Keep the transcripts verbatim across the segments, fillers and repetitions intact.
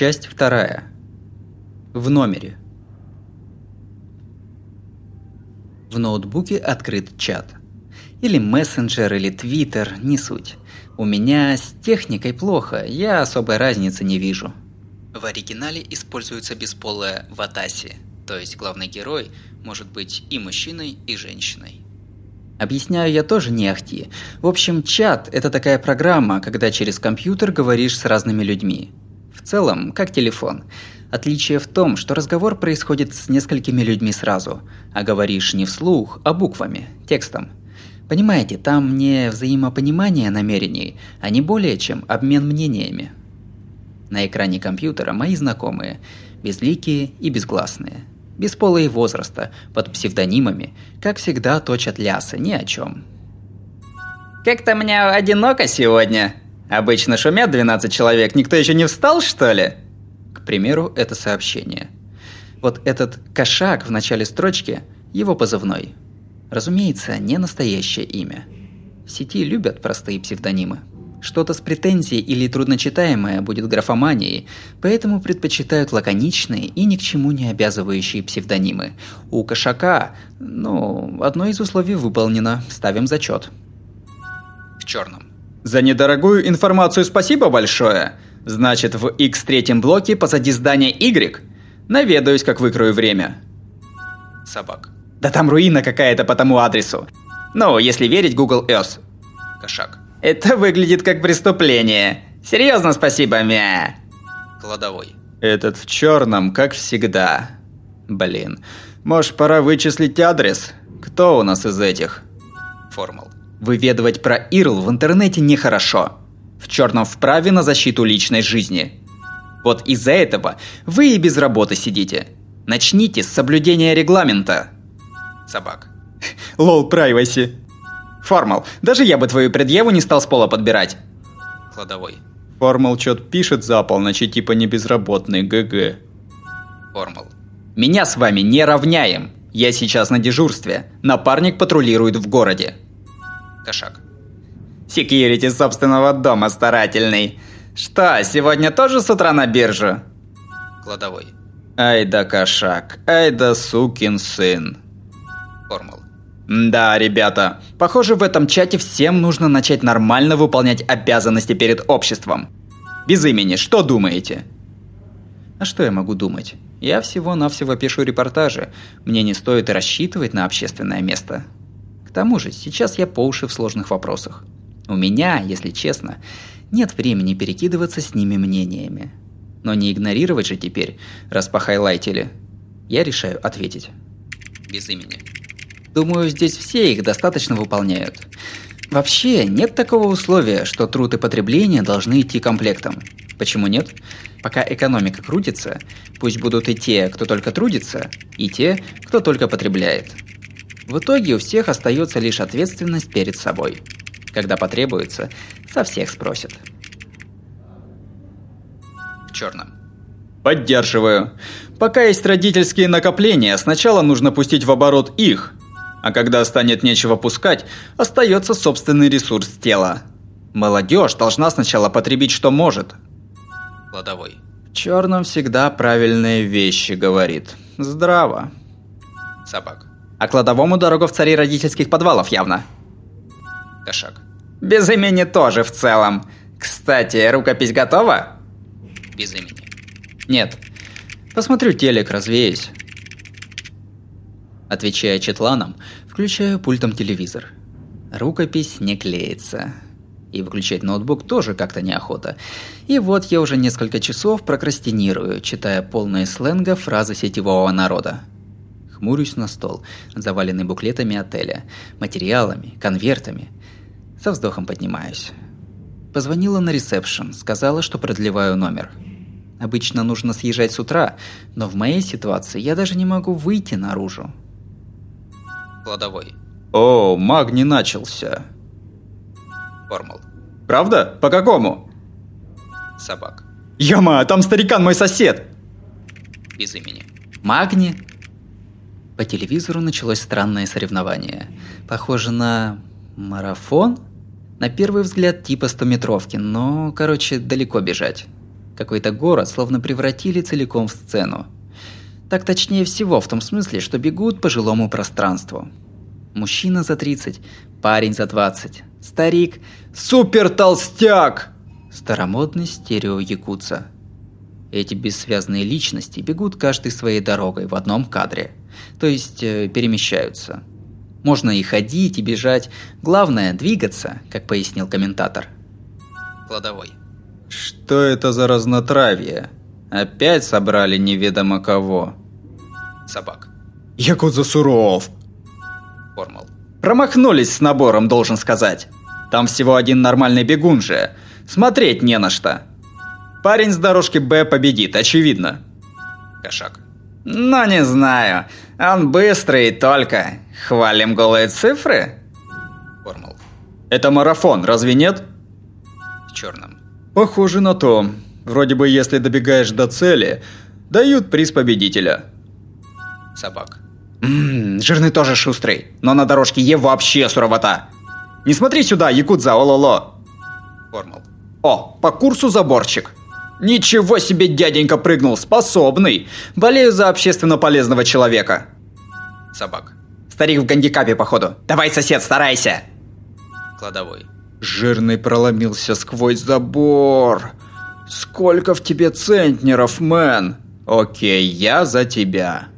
Часть вторая. В номере. В ноутбуке открыт чат. Или мессенджер, или твиттер, не суть. У меня с техникой плохо, я особой разницы не вижу. В оригинале используется бесполое «ватаси», то есть главный герой может быть и мужчиной, и женщиной. Объясняю я тоже не ахти. В общем, чат – это такая программа, когда через компьютер говоришь с разными людьми. В целом, как телефон. Отличие в том, что разговор происходит с несколькими людьми сразу, а говоришь не вслух, а буквами, текстом. Понимаете, там не взаимопонимание намерений, а не более чем обмен мнениями. На экране компьютера мои знакомые, безликие и безгласные. Без пола и возраста, под псевдонимами, как всегда точат лясы, ни о чем. «Как-то мне одиноко сегодня. Обычно шумят двенадцать человек, никто еще не встал, что ли?» К примеру, это сообщение. Вот этот «кошак» в начале строчки – его позывной. Разумеется, не настоящее имя. В сети любят простые псевдонимы. Что-то с претензией или трудночитаемое будет графоманией, поэтому предпочитают лаконичные и ни к чему не обязывающие псевдонимы. У кошака, ну, одно из условий выполнено, ставим зачет. В черном. «За недорогую информацию спасибо большое! Значит, в X третьем блоке позади здания Y? Наведаюсь, как выкрою время». Собак. «Да там руина какая-то по тому адресу. Ну, если верить Google Earth». Кошак. «Это выглядит как преступление. Серьезно, спасибо, мя!» Кладовой. «Этот в черном, как всегда. Блин, может, пора вычислить адрес? Кто у нас из этих?» Формул. «Выведывать про Ирл в интернете нехорошо. В черном вправе на защиту личной жизни. Вот из-за этого вы и без работы сидите. Начните с соблюдения регламента». Собак. «Лол, прайваси». «Формал, даже я бы твою предъяву не стал с пола подбирать». Кладовой. «Формал чё-то пишет за полночь и типа не безработный, ГГ». Формал. «Меня с вами не равняем. Я сейчас на дежурстве. Напарник патрулирует в городе». Кошак. «Секьюрити собственного дома старательный. Что, сегодня тоже с утра на биржу?» Кладовой. «Ай да кошак, ай да сукин сын». Формал. «Да, ребята, похоже, в этом чате всем нужно начать нормально выполнять обязанности перед обществом. Без имени, что думаете?» «А что я могу думать? Я всего-навсего пишу репортажи. Мне не стоит и рассчитывать на общественное место. К тому же, сейчас я по уши в сложных вопросах. У меня, если честно, нет времени перекидываться с ними мнениями. Но не игнорировать же теперь, раз похайлайтили. Я решаю ответить. Без имени. Думаю, здесь все их достаточно выполняют. Вообще, нет такого условия, что труд и потребление должны идти комплектом. Почему нет? Пока экономика крутится, пусть будут и те, кто только трудится, и те, кто только потребляет. В итоге у всех остается лишь ответственность перед собой. Когда потребуется, со всех спросят». В черном. «Поддерживаю. Пока есть родительские накопления, сначала нужно пустить в оборот их. А когда станет нечего пускать, остается собственный ресурс тела. Молодежь должна сначала потребить, что может». Кладовой. «В черном всегда правильные вещи говорит. Здраво». Собак. «А кладовому дорога в цари родительских подвалов явно». Кошак. «Без имени тоже в целом. Кстати, рукопись готова?» Без имени. «Нет. Посмотрю телек, развеюсь». Отвечая чатланам, включаю пультом телевизор. Рукопись не клеится. И выключать ноутбук тоже как-то неохота. И вот я уже несколько часов прокрастинирую, читая полные сленга фразы сетевого народа. Хмурюсь на стол, заваленный буклетами отеля, материалами, конвертами. Со вздохом поднимаюсь. Позвонила на ресепшн, сказала, что продлеваю номер. Обычно нужно съезжать с утра, но в моей ситуации я даже не могу выйти наружу. Кладовой. «О, магни начался». Формул. «Правда? По какому?» Собак. «Яма, там старикан мой сосед». Без имени. «Магни?» По телевизору началось странное соревнование. Похоже на... марафон? На первый взгляд типа стометровки, но, короче, далеко бежать. Какой-то город словно превратили целиком в сцену. Так точнее всего в том смысле, что бегут по жилому пространству. Мужчина за тридцать, парень за двадцать, старик «Супер толстяк!» старомодный стерео якутца. Эти бессвязные личности бегут каждый своей дорогой в одном кадре, то есть перемещаются. Можно и ходить, и бежать, главное двигаться, как пояснил комментатор. Кладовой. Что это за разнотравье? Опять собрали неведомо кого. Собак. Якудза суров. Формул. Промахнулись с набором, должен сказать. Там всего один нормальный бегун же. Смотреть не на что. Парень с дорожки Б победит, очевидно. Кошак. Ну не знаю. Он быстрый только. Хвалим голые цифры? Формул. Это марафон, разве нет? В черном. Похоже на то. Вроде бы, если добегаешь до цели, дают приз победителя. Собак. Ммм, жирный тоже шустрый, но на дорожке Е вообще суровота. Не смотри сюда, якудза, ололо. Формул. О, по курсу заборчик. Ничего себе, дяденька прыгнул, способный. Болею за общественно полезного человека. Собак. Старик в гандикапе, походу. Давай, сосед, старайся. Кладовой. Жирный проломился сквозь забор. Сколько в тебе центнеров, мэн? Окей, я за тебя.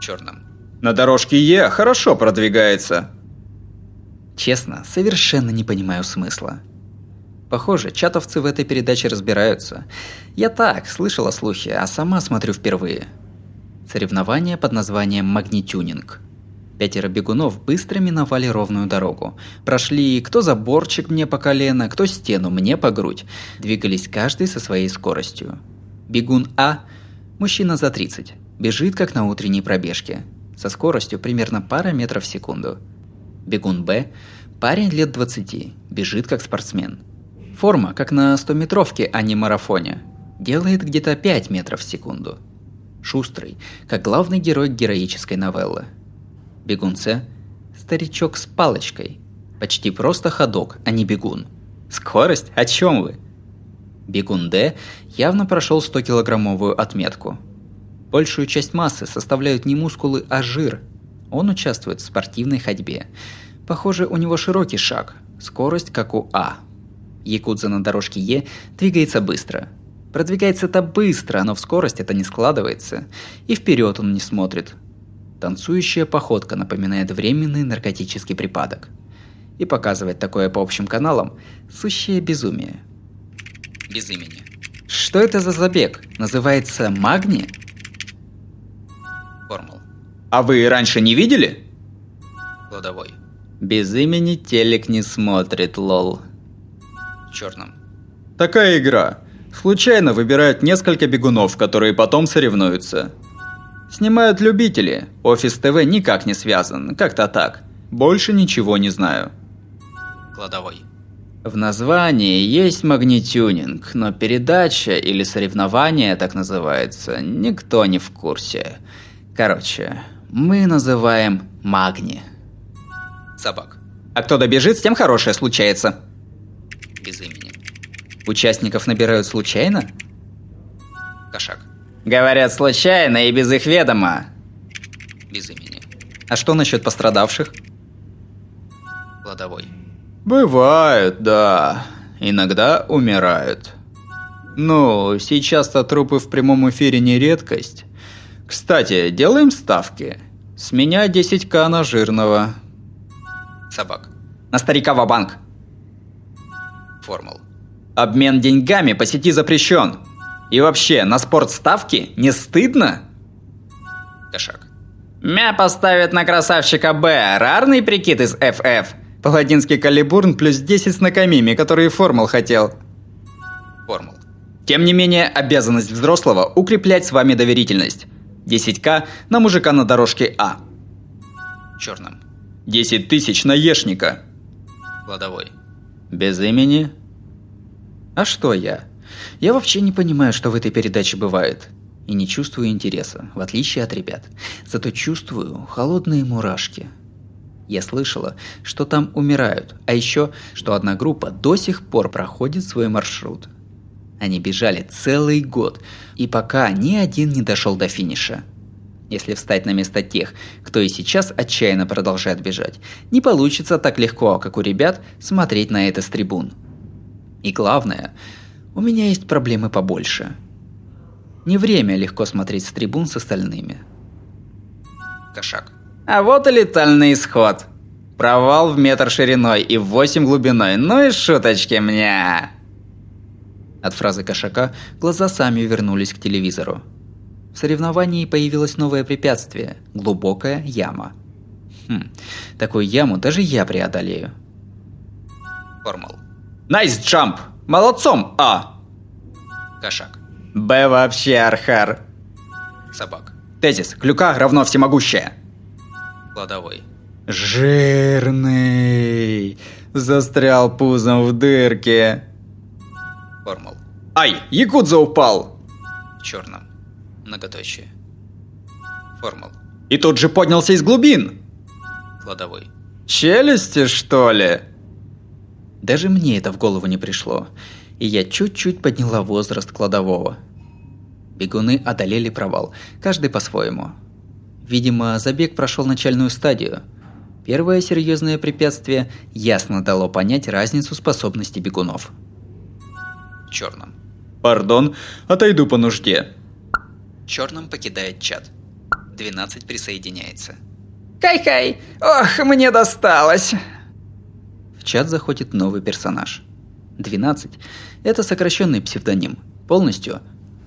Черным. На дорожке Е хорошо продвигается. Честно, совершенно не понимаю смысла. Похоже, чатовцы в этой передаче разбираются. Я так, слышала слухи, а сама смотрю впервые. Соревнование под названием «Магнитюнинг». Пятеро бегунов быстро миновали ровную дорогу. Прошли кто заборчик мне по колено, кто стену мне по грудь. Двигались каждый со своей скоростью. Бегун А, мужчина за тридцать, бежит как на утренней пробежке. Со скоростью примерно пара метров в секунду. Бегун Б, парень лет двадцати, бежит как спортсмен. Форма как на стометровке, а не марафоне. Делает где-то пять метров в секунду. Шустрый, как главный герой героической новеллы. Бегун С, старичок с палочкой. Почти просто ходок, а не бегун. Скорость? О чем вы? Бегун Д явно прошел сто килограммовую отметку. Большую часть массы составляют не мускулы, а жир. Он участвует в спортивной ходьбе. Похоже, у него широкий шаг. Скорость как у А. Якудза на дорожке Е двигается быстро. Продвигается-то быстро, но в скорость это не складывается. И вперед он не смотрит. Танцующая походка напоминает временный наркотический припадок. И показывать такое по общим каналам – сущее безумие. Без имени. Что это за забег? Называется «Магни»? Формул. А вы раньше не видели? Кладовой. Без имени телек не смотрит, лол. В черном. Такая игра. Случайно выбирают несколько бегунов, которые потом соревнуются. Снимают любители. Офис ТВ никак не связан. Как-то так. Больше ничего не знаю. Кладовой. В названии есть магнитюнинг, но передача или соревнование так называется, никто не в курсе. Короче, мы называем магни. Собак. А кто добежит, с тем хорошее случается. Без имени. Участников набирают случайно? Кошак. Говорят, случайно и без их ведома. Без имени. А что насчет пострадавших? Кладовой. Бывают, да. Иногда умирают. Ну, сейчас-то трупы в прямом эфире не редкость. Кстати, делаем ставки. С меня десять тысяч на жирного. Собак. На старика ва-банк. Формул. Обмен деньгами по сети запрещен. И вообще, на спорт ставки не стыдно? Кошак. Мя поставят на красавчика Б. Рарный прикид из эф эф. Паладинский калибурн плюс десять с накамими, который Формул хотел. Формул. Тем не менее, обязанность взрослого укреплять с вами доверительность. десять тысяч на мужика на дорожке А. Черным. десять тысяч на ешника. Кладовой. Без имени. А что я? Я вообще не понимаю, что в этой передаче бывает. И не чувствую интереса, в отличие от ребят. Зато чувствую холодные мурашки. Я слышала, что там умирают. А еще, что одна группа до сих пор проходит свой маршрут. Они бежали целый год, и пока ни один не дошел до финиша. Если встать на место тех, кто и сейчас отчаянно продолжает бежать, не получится так легко, как у ребят, смотреть на это с трибун. И главное, у меня есть проблемы побольше. Не время легко смотреть с трибун с остальными. Кошак. А вот и летальный исход. Провал в метр шириной и в восемь глубиной. Ну и шуточки мне. От фразы кошака глаза сами вернулись к телевизору. В соревновании появилось новое препятствие – глубокая яма. Хм, такую яму даже я преодолею. Формул. Nice jump! Молодцом, А! Кошак. Б вообще, Архар. Собак. Тезис. Клюка равно всемогущее. Кладовой. Жирный. Застрял пузом в дырке. Формул. Ай, якудза упал. В черном. Многоточие. Формул. И тут же поднялся из глубин. Кладовой. Челюсти, что ли? Даже мне это в голову не пришло, и я чуть-чуть подняла возраст кладового. Бегуны одолели провал, каждый по-своему. Видимо, забег прошел начальную стадию. Первое серьезное препятствие ясно дало понять разницу способностей бегунов. В черном. Пардон, отойду по нужде. В черном покидает чат. двенадцать присоединяется. Кай-кай! Ох, мне досталось! В чат заходит новый персонаж. двенадцать – это сокращенный псевдоним, полностью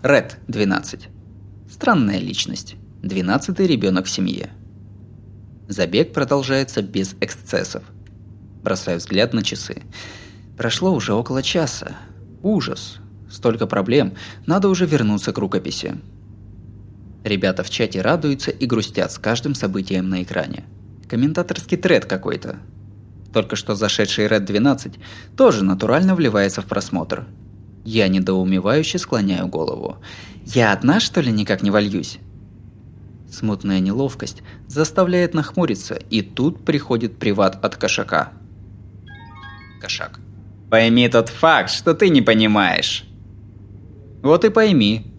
ред двенадцать. Странная личность, двенадцатый ребенок в семье. Забег продолжается без эксцессов. Бросаю взгляд на часы. Прошло уже около часа. Ужас, столько проблем, надо уже вернуться к рукописи. Ребята в чате радуются и грустят с каждым событием на экране. Комментаторский тред какой-то. Только что зашедший ред двенадцать тоже натурально вливается в просмотр. Я недоумевающе склоняю голову. Я одна, что ли, никак не вольюсь? Смутная неловкость заставляет нахмуриться, и тут приходит приват от кошака. Кошак. Пойми тот факт, что ты не понимаешь. Вот и пойми.